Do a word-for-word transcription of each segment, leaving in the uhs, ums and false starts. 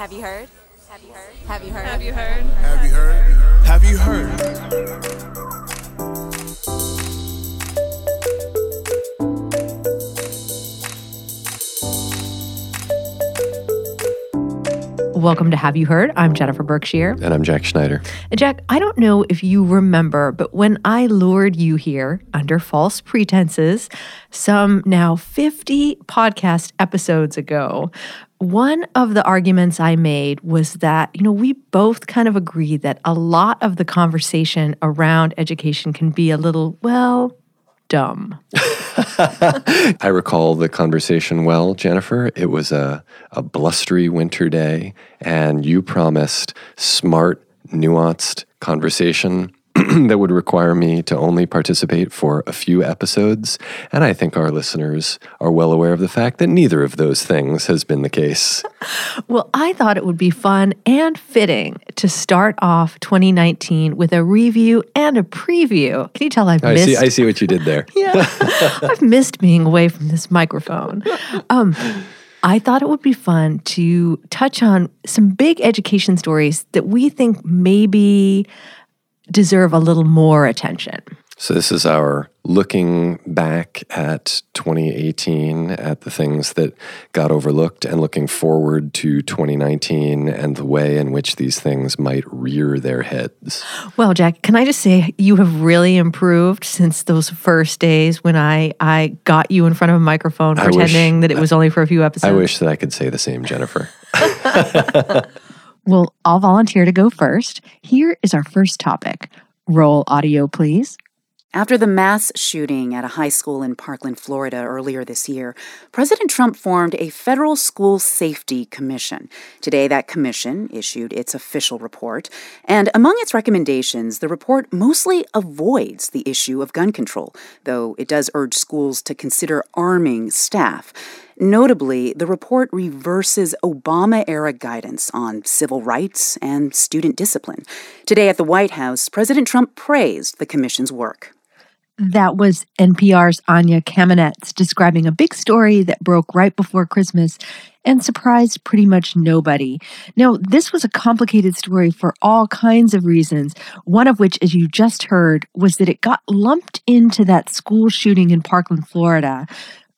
Have you heard? Have you heard? Have you heard? Have you heard? Have you heard? Have you heard? Have you heard? Welcome to Have You Heard? I'm Jennifer Berkshire. And I'm Jack Schneider. Jack, I don't know if you remember, but when I lured you here under false pretenses, some now fifty podcast episodes ago, one of the arguments I made was that, you know, we both kind of agree that a lot of the conversation around education can be a little, well, dumb. I recall the conversation well, Jennifer. It was a, a blustery winter day, and you promised smart, nuanced conversation that would require me to only participate for a few episodes, and I think our listeners are well aware of the fact that neither of those things has been the case. Well, I thought it would be fun and fitting to start off twenty nineteen with a review and a preview. Can you tell I've I missed... See, I see what you did there. Yeah, I've missed being away from this microphone. Um... I thought it would be fun to touch on some big education stories that we think maybe deserve a little more attention. So this is our looking back at twenty eighteen, at the things that got overlooked, and looking forward to twenty nineteen and the way in which these things might rear their heads. Well, Jack, can I just say you have really improved since those first days when I, I got you in front of a microphone I pretending wish, that it was only for a few episodes. I wish that I could say the same, Jennifer. Well, I'll volunteer to go first. Here is our first topic. Roll audio, please. After the mass shooting at a high school in Parkland, Florida earlier this year, President Trump formed a Federal School Safety Commission. Today, that commission issued its official report, and among its recommendations, the report mostly avoids the issue of gun control, though it does urge schools to consider arming staff. Notably, the report reverses Obama-era guidance on civil rights and student discipline. Today at the White House, President Trump praised the commission's work. That was N P R's Anya Kamenetz describing a big story that broke right before Christmas and surprised pretty much nobody. Now, this was a complicated story for all kinds of reasons, one of which, as you just heard, was that it got lumped into that school shooting in Parkland, Florida.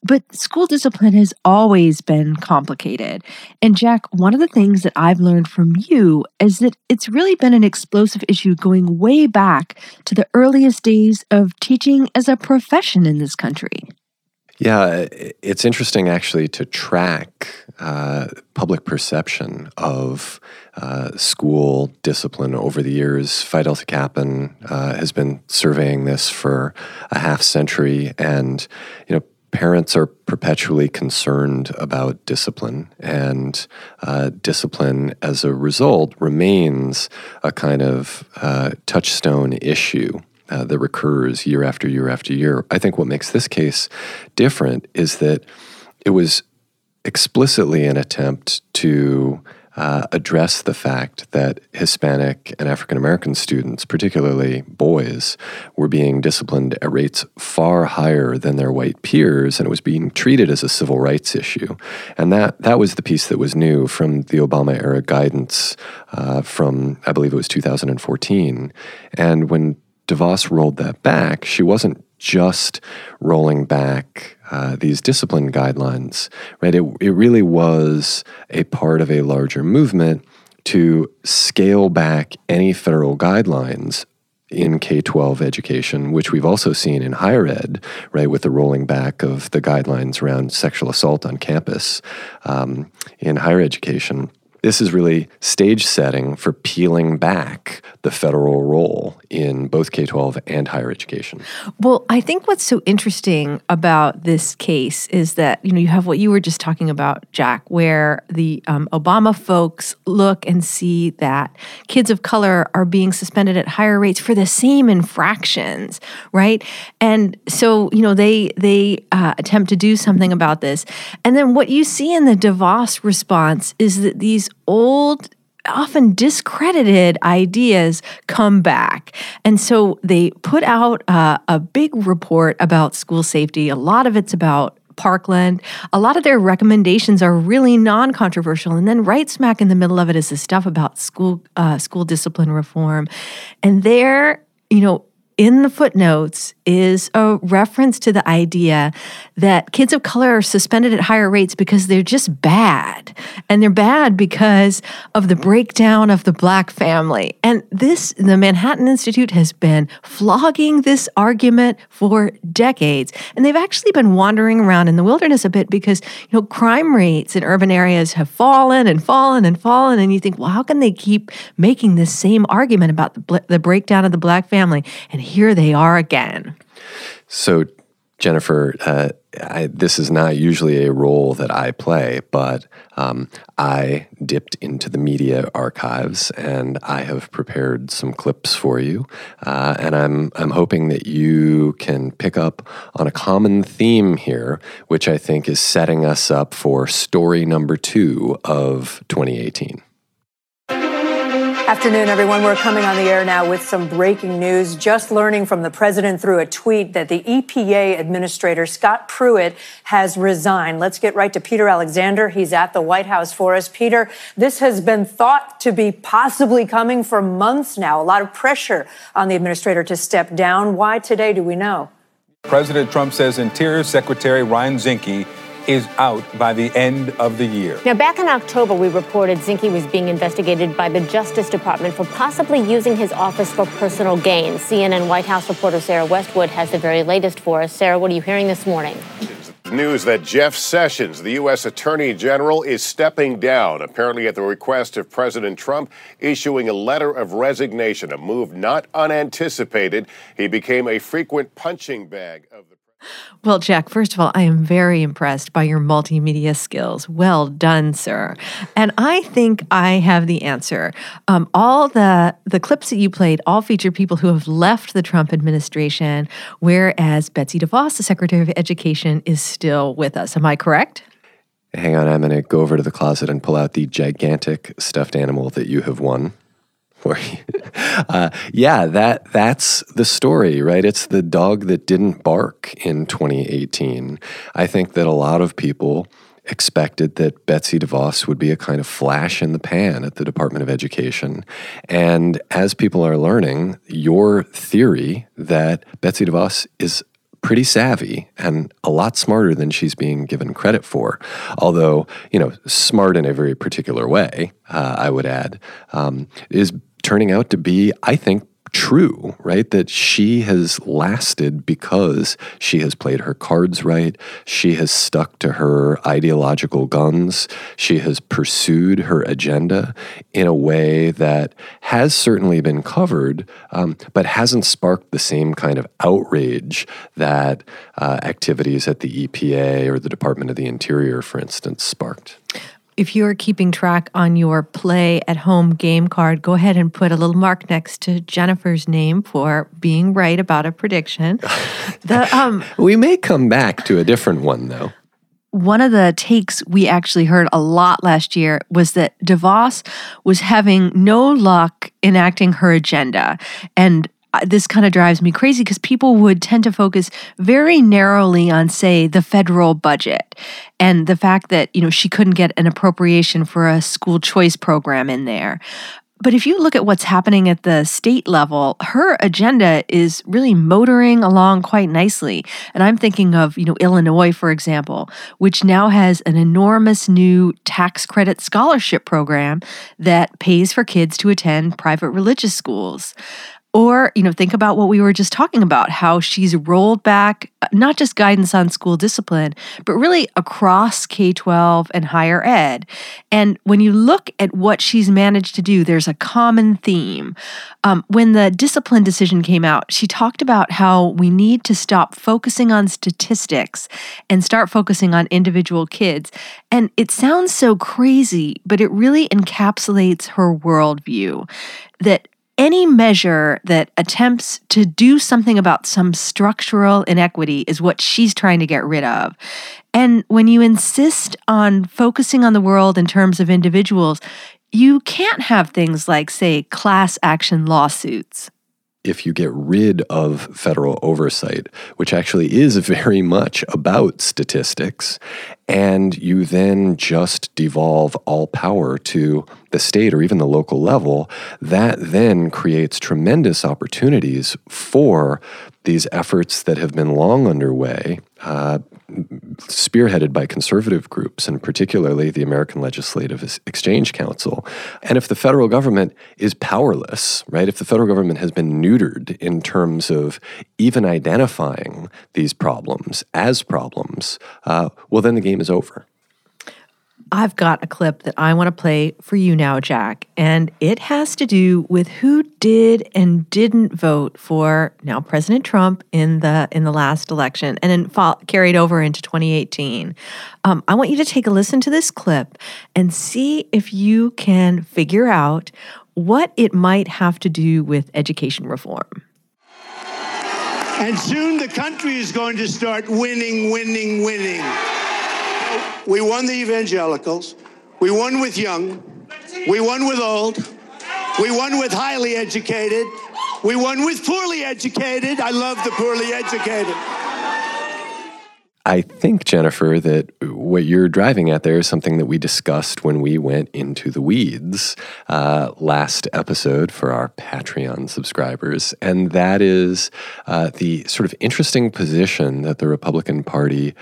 But school discipline has always been complicated. And Jack, one of the things that I've learned from you is that it's really been an explosive issue going way back to the earliest days of teaching as a profession in this country. Yeah, it's interesting actually to track uh, public perception of uh, school discipline over the years. Phi Delta Kappan uh, has been surveying this for a half century, and, you know, parents are perpetually concerned about discipline, and uh, discipline as a result remains a kind of uh, touchstone issue uh, that recurs year after year after year. I think what makes this case different is that it was explicitly an attempt to Uh, address the fact that Hispanic and African American students, particularly boys, were being disciplined at rates far higher than their white peers, and it was being treated as a civil rights issue. And that that was the piece that was new from the Obama-era guidance uh, from, I believe it was two thousand fourteen. And when DeVos rolled that back, she wasn't just rolling back uh, these discipline guidelines, right? It, it really was a part of a larger movement to scale back any federal guidelines in K twelve education, which we've also seen in higher ed, right, with the rolling back of the guidelines around sexual assault on campus um, in higher education. This is really stage setting for peeling back the federal role in both K twelve and higher education. Well, I think what's so interesting about this case is that, you know, you have what you were just talking about, Jack, where the um, Obama folks look and see that kids of color are being suspended at higher rates for the same infractions, right? And so, you know, they they uh, attempt to do something about this. And then what you see in the DeVos response is that these old, often discredited ideas come back. And so they put out uh, a big report about school safety. A lot of it's about Parkland, a lot of their recommendations are really non-controversial. And then right smack in the middle of it is this stuff about school uh, school discipline reform. And there, you know, in the footnotes is a reference to the idea that kids of color are suspended at higher rates because they're just bad. And they're bad because of the breakdown of the Black family. And this, the Manhattan Institute has been flogging this argument for decades. And they've actually been wandering around in the wilderness a bit because, you know, crime rates in urban areas have fallen and fallen and fallen. And you think, well, how can they keep making this same argument about the, bl- the breakdown of the Black family? And here they are again. So, Jennifer, uh, I, this is not usually a role that I play, but um, I dipped into the media archives, and I have prepared some clips for you. Uh, and I'm I'm hoping that you can pick up on a common theme here, which I think is setting us up for story number two of twenty eighteen. Afternoon, everyone. We're coming on the air now with some breaking news. Just learning from the president through a tweet that the E P A administrator, Scott Pruitt, has resigned. Let's get right to Peter Alexander. He's at the White House for us. Peter, this has been thought to be possibly coming for months now. A lot of pressure on the administrator to step down. Why today do we know? President Trump says Interior Secretary Ryan Zinke is out by the end of the year. Now, back in October, we reported Zinke was being investigated by the Justice Department for possibly using his office for personal gain. C N N White House reporter Sarah Westwood has the very latest for us. Sarah, what are you hearing this morning? News that Jeff Sessions, the U S. Attorney General, is stepping down, apparently at the request of President Trump, issuing a letter of resignation, a move not unanticipated. He became a frequent punching bag of the... Well, Jack, first of all, I am very impressed by your multimedia skills. Well done, sir. And I think I have the answer. Um, all the, the clips that you played all feature people who have left the Trump administration, whereas Betsy DeVos, the Secretary of Education, is still with us. Am I correct? Hang on, I'm going to go over to the closet and pull out the gigantic stuffed animal that you have won. uh, yeah, that that's the story, right? It's the dog that didn't bark in twenty eighteen. I think that a lot of people expected that Betsy DeVos would be a kind of flash in the pan at the Department of Education. And as people are learning, your theory that Betsy DeVos is pretty savvy and a lot smarter than she's being given credit for. Although, you know, smart in a very particular way, uh, I would add, um, is turning out to be, I think, true, right? That she has lasted because she has played her cards right. She has stuck to her ideological guns. She has pursued her agenda in a way that has certainly been covered, um, but hasn't sparked the same kind of outrage that uh, activities at the E P A or the Department of the Interior, for instance, sparked. If you're keeping track on your play at home game card, go ahead and put a little mark next to Jennifer's name for being right about a prediction. The, um, we may come back to a different one, though. One of the takes we actually heard a lot last year was that DeVos was having no luck enacting her agenda. And this kind of drives me crazy because people would tend to focus very narrowly on, say, the federal budget and the fact that, you know, she couldn't get an appropriation for a school choice program in there. But if you look at what's happening at the state level, her agenda is really motoring along quite nicely. And I'm thinking of, you know, Illinois, for example, which now has an enormous new tax credit scholarship program that pays for kids to attend private religious schools. Or, you know, think about what we were just talking about, how she's rolled back not just guidance on school discipline, but really across K twelve and higher ed. And when you look at what she's managed to do, there's a common theme. Um, when the discipline decision came out, she talked about how we need to stop focusing on statistics and start focusing on individual kids. And it sounds so crazy, but it really encapsulates her worldview that any measure that attempts to do something about some structural inequity is what she's trying to get rid of. And when you insist on focusing on the world in terms of individuals, you can't have things like, say, class action lawsuits. if you get rid of federal oversight, which actually is very much about statistics, and you then just devolve all power to the state or even the local level, that then creates tremendous opportunities for these efforts that have been long underway, uh, spearheaded by conservative groups, and particularly the American Legislative Exchange Council. And if the federal government is powerless, right, if the federal government has been neutered in terms of even identifying these problems as problems, uh, well, then the game is over. I've got a clip that I want to play for you now, Jack, and it has to do with who did and didn't vote for now President Trump in the in the last election and then fall, carried over into twenty eighteen. Um, I want you to take a listen to this clip and see if you can figure out what it might have to do with education reform. And soon the country is going to start winning, winning, winning. We won the evangelicals, we won with young, we won with old, we won with highly educated, we won with poorly educated. I love the poorly educated. I think, Jennifer, that what you're driving at there is something that we discussed when we went into the weeds uh, last episode for our Patreon subscribers, and that is uh, the sort of interesting position that the Republican Party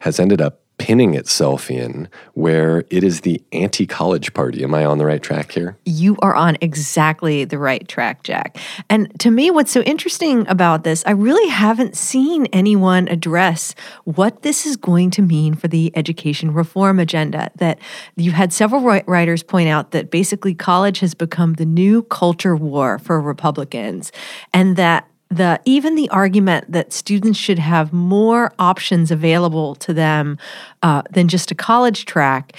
has ended up pinning itself in, where it is the anti-college party. Am I on the right track here? You are on exactly the right track, Jack. And to me, what's so interesting about this, I really haven't seen anyone address what this is going to mean for the education reform agenda. That you've had several writers point out that basically college has become the new culture war for Republicans, and that The, even the argument that students should have more options available to them uh, than just a college track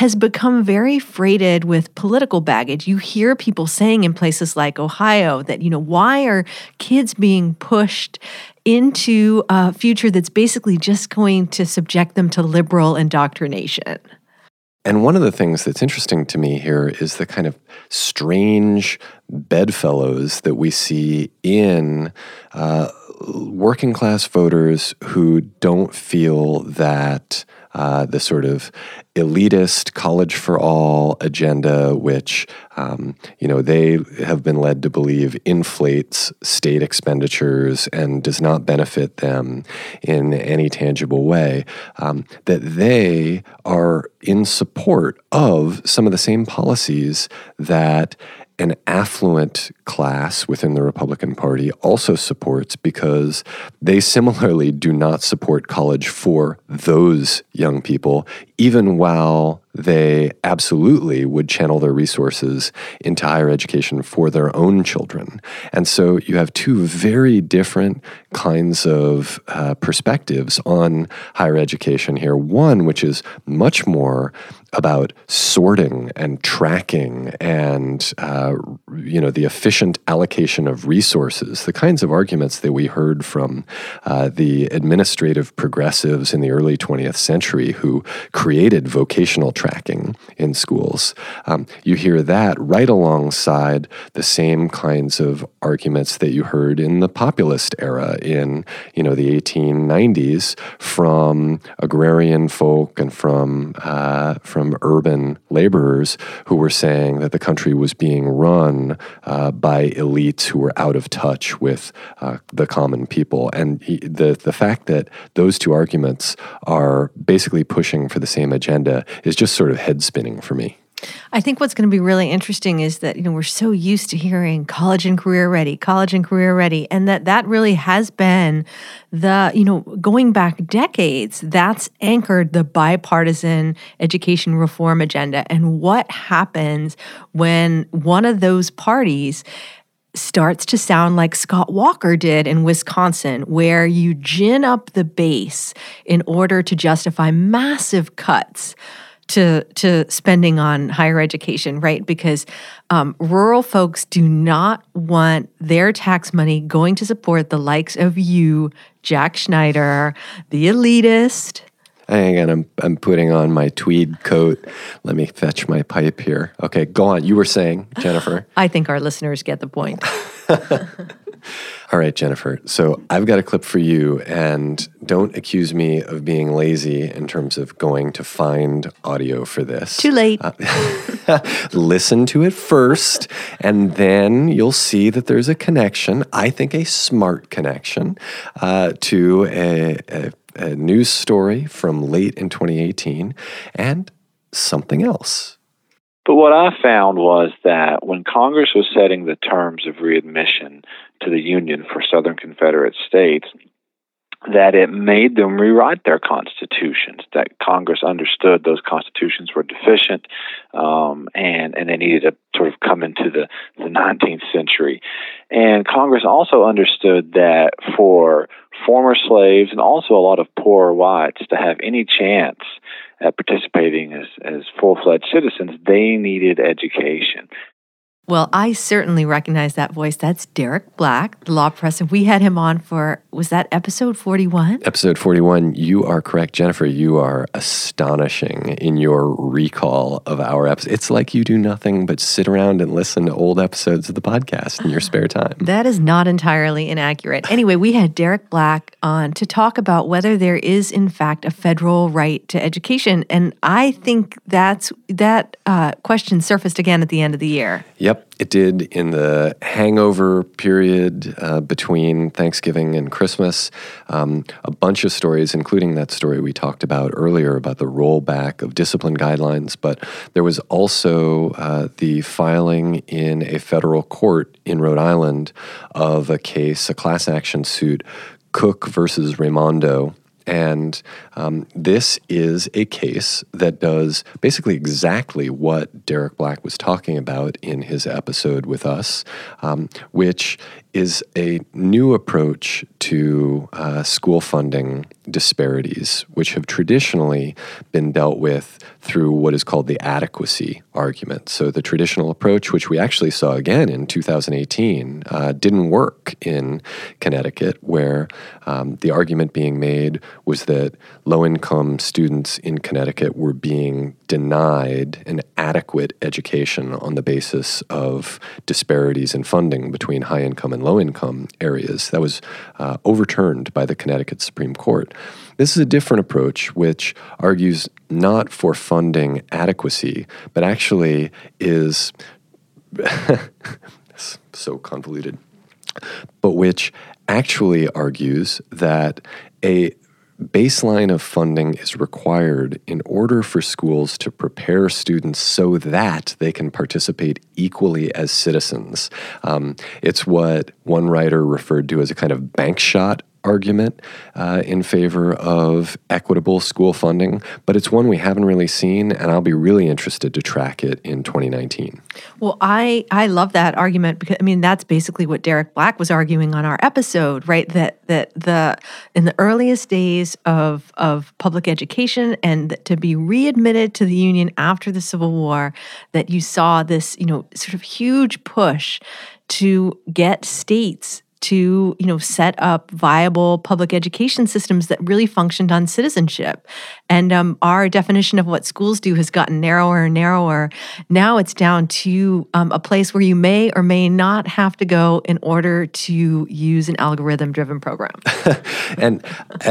has become very freighted with political baggage. You hear people saying in places like Ohio that, you know, why are kids being pushed into a future that's basically just going to subject them to liberal indoctrination? And one of the things that's interesting to me here is the kind of strange bedfellows that we see in uh, working class voters who don't feel that uh, the sort of elitist college for all agenda, which um, you know they have been led to believe inflates state expenditures and does not benefit them in any tangible way, um, that they are in support of some of the same policies that an affluent class within the Republican Party also supports, because they similarly do not support college for those young people, even while they absolutely would channel their resources into higher education for their own children. And so you have two very different kinds of uh, perspectives on higher education here. One, which is much more about sorting and tracking and uh, you know the efficient allocation of resources, the kinds of arguments that we heard from uh, the administrative progressives in the early twentieth century who created vocational tracking in schools. Um, you hear that right alongside the same kinds of arguments that you heard in the populist era in you know the eighteen nineties from agrarian folk and from uh, from From urban laborers who were saying that the country was being run uh, by elites who were out of touch with uh, the common people. And he, the, the fact that those two arguments are basically pushing for the same agenda is just sort of head-spinning for me. I think what's going to be really interesting is that, you know, we're so used to hearing college and career ready, college and career ready, and that that really has been the, you know, going back decades, that's anchored the bipartisan education reform agenda. And what happens when one of those parties starts to sound like Scott Walker did in Wisconsin, where you gin up the base in order to justify massive cuts To, to spending on higher education, right? Because um, rural folks do not want their tax money going to support the likes of you, Jack Schneider, the elitist. Hang on, I'm, I'm putting on my tweed coat. Let me fetch my pipe here. Okay, go on. You were saying, Jennifer. I think our listeners get the point. All right, Jennifer. So I've got a clip for you, and don't accuse me of being lazy in terms of going to find audio for this. Too late. Uh, listen to it first, and then you'll see that there's a connection, I think a smart connection, uh, to a, a, a news story from late in twenty eighteen and something else. But what I found was that when Congress was setting the terms of readmission to the Union for Southern Confederate states, that it made them rewrite their constitutions, that Congress understood those constitutions were deficient, um, and, and they needed to sort of come into the, the nineteenth century. And Congress also understood that for former slaves and also a lot of poor whites to have any chance at participating as, as full-fledged citizens, they needed education. Well, I certainly recognize that voice. That's Derek Black, the law press, and we had him on for, was that episode forty-one? Episode forty-one. You are correct, Jennifer. You are astonishing in your recall of our episodes. It's like you do nothing but sit around and listen to old episodes of the podcast in your spare time. That is not entirely inaccurate. Anyway, we had Derek Black on to talk about whether there is, in fact, a federal right to education, and I think that's that uh, question surfaced again at the end of the year. Yep. Yep, it did in the hangover period uh, between Thanksgiving and Christmas. Um, a bunch of stories, including that story we talked about earlier about the rollback of discipline guidelines, but there was also uh, the filing in a federal court in Rhode Island of a case, a class action suit, Cook versus Raimondo. And um, this is a case that does basically exactly what Derek Black was talking about in his episode with us, um, which is a new approach to uh, school funding disparities, which have traditionally been dealt with through what is called the adequacy argument. So the traditional approach, which we actually saw again in two thousand eighteen, uh, didn't work in Connecticut, where um, the argument being made was that low-income students in Connecticut were being denied an adequate education on the basis of disparities in funding between high-income and low-income areas. That was uh, overturned by the Connecticut Supreme Court. This is a different approach, which argues not for funding adequacy, but actually is so convoluted, but which actually argues that a baseline of funding is required in order for schools to prepare students so that they can participate equally as citizens. Um, it's what one writer referred to as a kind of bank shot argument uh, in favor of equitable school funding, but it's one we haven't really seen, and I'll be really interested to track it in twenty nineteen. Well, I, I love that argument because, I mean, that's basically what Derek Black was arguing on our episode, right? That that the in the earliest days of, of public education and to be readmitted to the Union after the Civil War, that you saw this, you know, sort of huge push to get states to, you know, set up viable public education systems that really functioned on citizenship. And um, our definition of what schools do has gotten narrower and narrower. Now it's down to um, a place where you may or may not have to go in order to use an algorithm-driven program. And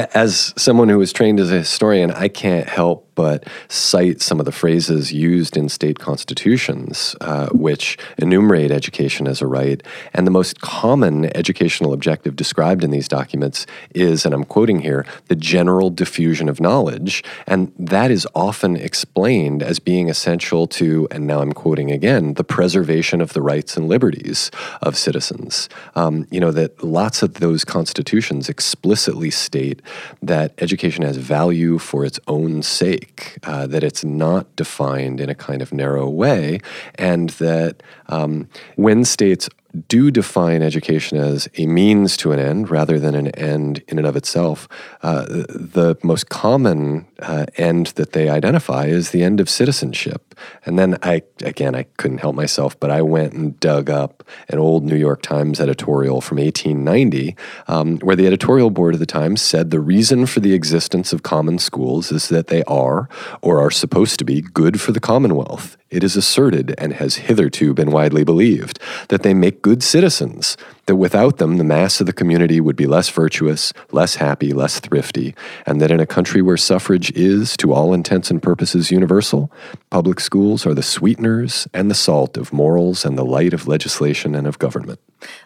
as someone who was trained as a historian, I can't help but cite some of the phrases used in state constitutions, uh, which enumerate education as a right. And the most common educational objective described in these documents is, and I'm quoting here, the general diffusion of knowledge. And that is often explained as being essential to, and now I'm quoting again, the preservation of the rights and liberties of citizens. Um, you know, that lots of those constitutions explicitly state that education has value for its own sake. Uh, that it's not defined in a kind of narrow way, and that um, when states do define education as a means to an end rather than an end in and of itself, uh, the most common uh, end that they identify is the end of citizenship. And then I, again, I couldn't help myself, but I went and dug up an old New York Times editorial from eighteen ninety, um, where the editorial board at the time said the reason for the existence of common schools is that they are, or are supposed to be, good for the Commonwealth. It is asserted, and has hitherto been widely believed, that they make good citizens. that without them, the mass of the community would be less virtuous, less happy, less thrifty, and that in a country where suffrage is, to all intents and purposes, universal, public schools are the sweeteners and the salt of morals and the light of legislation and of government.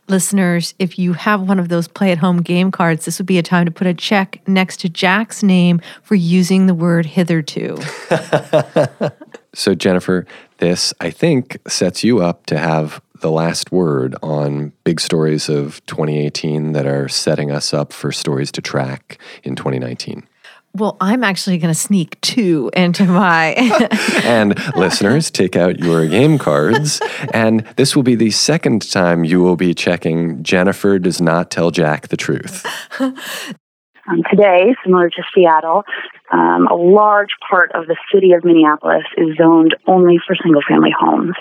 Listeners, if you have one of those play-at-home game cards, this would be a time to put a check next to Jack's name for using the word hitherto. So, Jennifer, this, I think, sets you up to have the last word on big stories of twenty eighteen that are setting us up for stories to track in twenty nineteen. Well, I'm actually going to sneak two into my... And listeners, take out your game cards. And this will be the second time you will be checking Jennifer Does Not Tell Jack the Truth. Um, today, similar to Seattle, um, a large part of the city of Minneapolis is zoned only for single-family homes.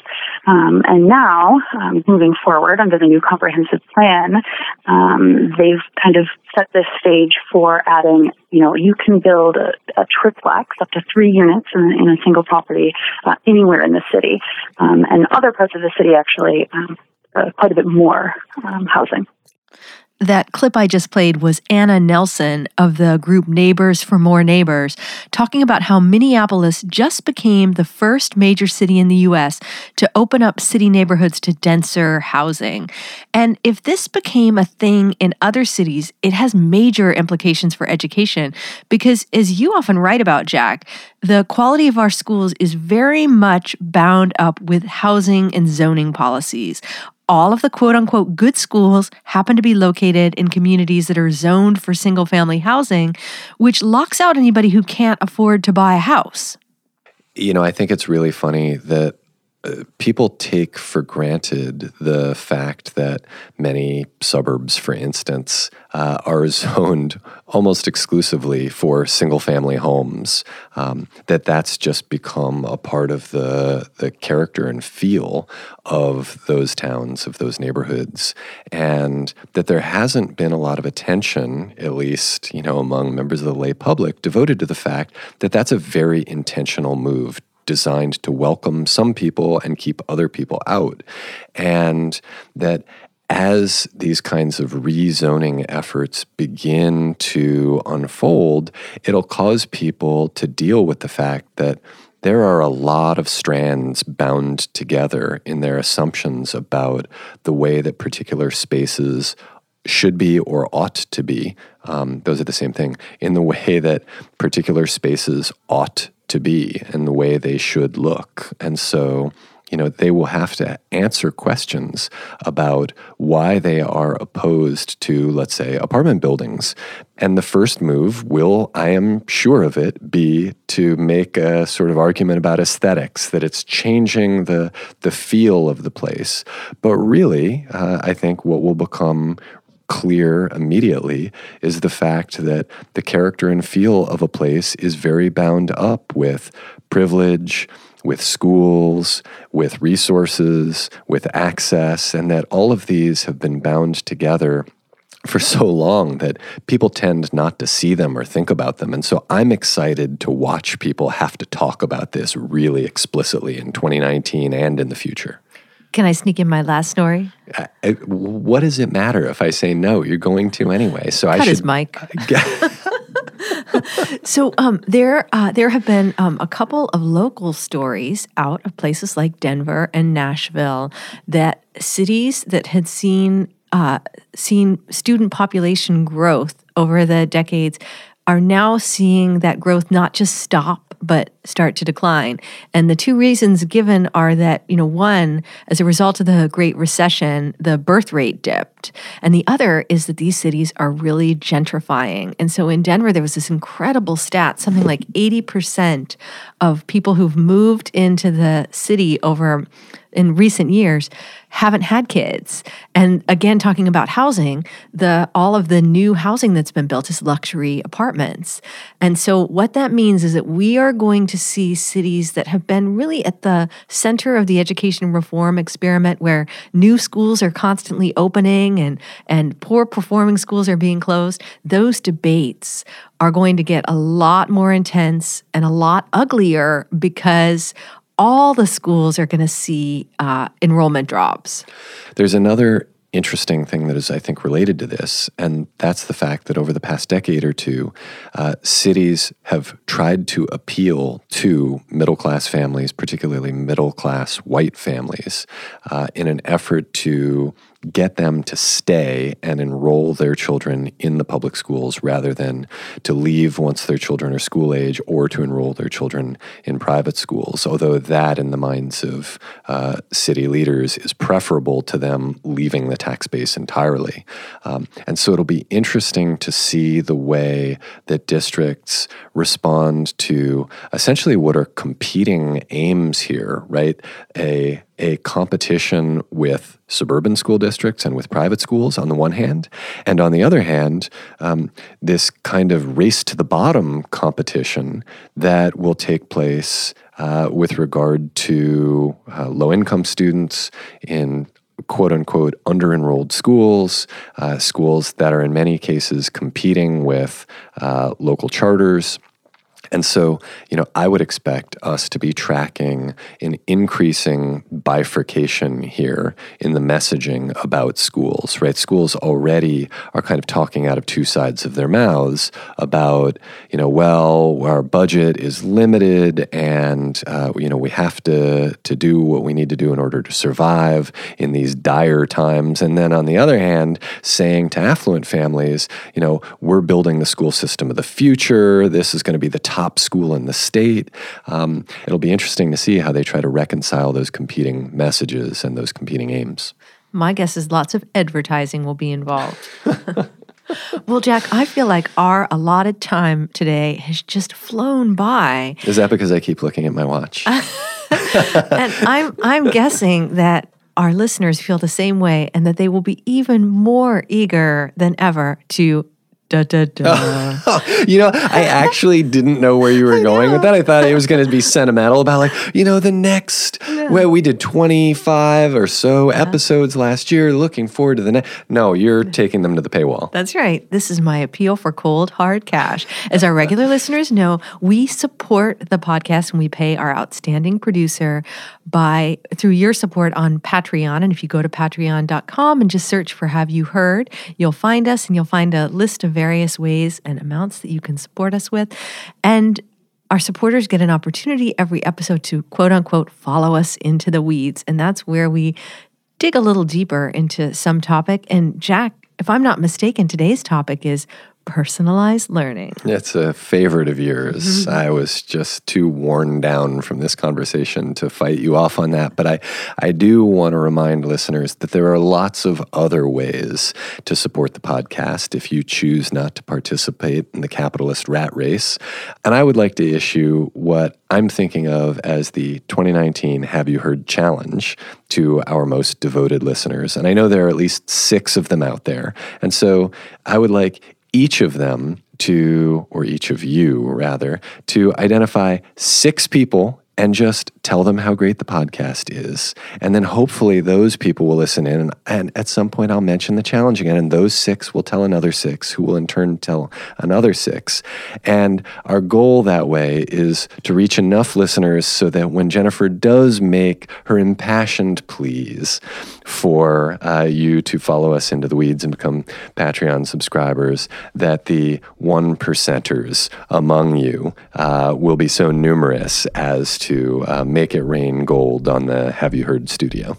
Um, and now, um, moving forward under the new comprehensive plan, um, they've kind of set this stage for adding, you know, you can build a, a triplex up to three units in, in a single property uh, anywhere in the city. Um, and other parts of the city, actually, um, uh, quite a bit more um, housing. That clip I just played was Anna Nelson of the group Neighbors for More Neighbors talking about how Minneapolis just became the first major city in the U S to open up city neighborhoods to denser housing. And if this became a thing in other cities, it has major implications for education because, as you often write about, Jack, the quality of our schools is very much bound up with housing and zoning policies. All of the quote-unquote good schools happen to be located in communities that are zoned for single-family housing, which locks out anybody who can't afford to buy a house. You know, I think it's really funny that uh, people take for granted the fact that many suburbs, for instance, uh, are zoned almost exclusively for single-family homes, um, that that's just become a part of the, the character and feel of those towns, of those neighborhoods, and that there hasn't been a lot of attention, at least, you know, among members of the lay public, devoted to the fact that that's a very intentional move designed to welcome some people and keep other people out, and that as these kinds of rezoning efforts begin to unfold, it'll cause people to deal with the fact that there are a lot of strands bound together in their assumptions about the way that particular spaces should be or ought to be. Um, those are the same thing. In the way that particular spaces ought to be and the way they should look. And so, you know, they will have to answer questions about why they are opposed to, let's say, apartment buildings. And the first move will, I am sure of it, be to make a sort of argument about aesthetics, that it's changing the, the feel of the place. But really, uh, I think what will become clear immediately is the fact that the character and feel of a place is very bound up with privilege, with schools, with resources, with access, and that all of these have been bound together for so long that people tend not to see them or think about them. And so I'm excited to watch people have to talk about this really explicitly in twenty nineteen and in the future. Can I sneak in my last story? I, I, what does it matter if I say no? You're going to anyway. So Cut I should. Cut his mic. So um, there, uh, there have been um, a couple of local stories out of places like Denver and Nashville that cities that had seen uh, seen student population growth over the decades are now seeing that growth not just stop, but start to decline. And the two reasons given are that, you know, one, as a result of the Great Recession, the birth rate dipped. And the other is that these cities are really gentrifying. And so in Denver, there was this incredible stat, something like eighty percent of people who've moved into the city over in recent years haven't had kids. And again, talking about housing, the all of the new housing that's been built is luxury apartments. And so what that means is that we are going to see cities that have been really at the center of the education reform experiment, where new schools are constantly opening and, and poor performing schools are being closed. Those debates are going to get a lot more intense and a lot uglier because all the schools are going to see uh, enrollment drops. There's another interesting thing that is, I think, related to this, and that's the fact that over the past decade or two, uh, cities have tried to appeal to middle-class families, particularly middle-class white families, uh, in an effort to get them to stay and enroll their children in the public schools rather than to leave once their children are school age or to enroll their children in private schools, although that in the minds of uh, city leaders is preferable to them leaving the tax base entirely. Um, and so it'll be interesting to see the way that districts respond to essentially what are competing aims here, right? A a competition with suburban school districts and with private schools on the one hand, and on the other hand, um, this kind of race to the bottom competition that will take place uh, with regard to uh, low-income students in quote-unquote under-enrolled schools, uh, schools that are in many cases competing with uh, local charters. And so, you know, I would expect us to be tracking an increasing bifurcation here in the messaging about schools, right? Schools already are kind of talking out of two sides of their mouths about, you know, well, our budget is limited and, uh, you know, we have to, to do what we need to do in order to survive in these dire times. And then on the other hand, saying to affluent families, you know, we're building the school system of the future. This is going to be the top top school in the state. Um, it'll be interesting to see how they try to reconcile those competing messages and those competing aims. My guess is lots of advertising will be involved. Well, Jack, I feel like our allotted time today has just flown by. Is that because I keep looking at my watch? And I'm I'm guessing that our listeners feel the same way and that they will be even more eager than ever to Da, da, da. Oh, you know, I actually didn't know where you were going with that. I thought it was going to be sentimental about like, you know, the next, yeah. well, we did twenty-five or so yeah. episodes last year, looking forward to the next. No, you're taking them to the paywall. That's right. This is my appeal for cold, hard cash. As our regular listeners know, we support the podcast and we pay our outstanding producer by through your support on Patreon. And if you go to patreon dot com and just search for Have You Heard, you'll find us and you'll find a list of various ways and amounts that you can support us with. And our supporters get an opportunity every episode to quote unquote follow us into the weeds. And that's where we dig a little deeper into some topic. And Jack, if I'm not mistaken, today's topic is personalized learning. It's a favorite of yours. Mm-hmm. I was just too worn down from this conversation to fight you off on that. But I, I do want to remind listeners that there are lots of other ways to support the podcast if you choose not to participate in the capitalist rat race. And I would like to issue what I'm thinking of as the twenty nineteen Have You Heard Challenge to our most devoted listeners. And I know there are at least six of them out there. And so I would like each of them to, or each of you rather, to identify six people and just tell them how great the podcast is. And then hopefully those people will listen in. And, and at some point I'll mention the challenge again. And those six will tell another six who will in turn tell another six. And our goal that way is to reach enough listeners so that when Jennifer does make her impassioned pleas for uh, you to follow us into the weeds and become Patreon subscribers, that the one percenters among you uh, will be so numerous as to to uh, make it rain gold on the Have You Heard studio.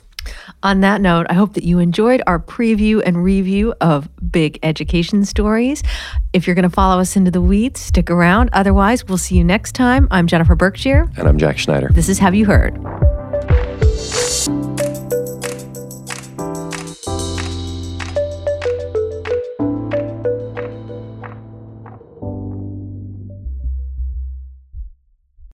On that note, I hope that you enjoyed our preview and review of Big Education Stories. If you're going to follow us into the weeds, stick around. Otherwise, we'll see you next time. I'm Jennifer Berkshire. And I'm Jack Schneider. This is Have You Heard.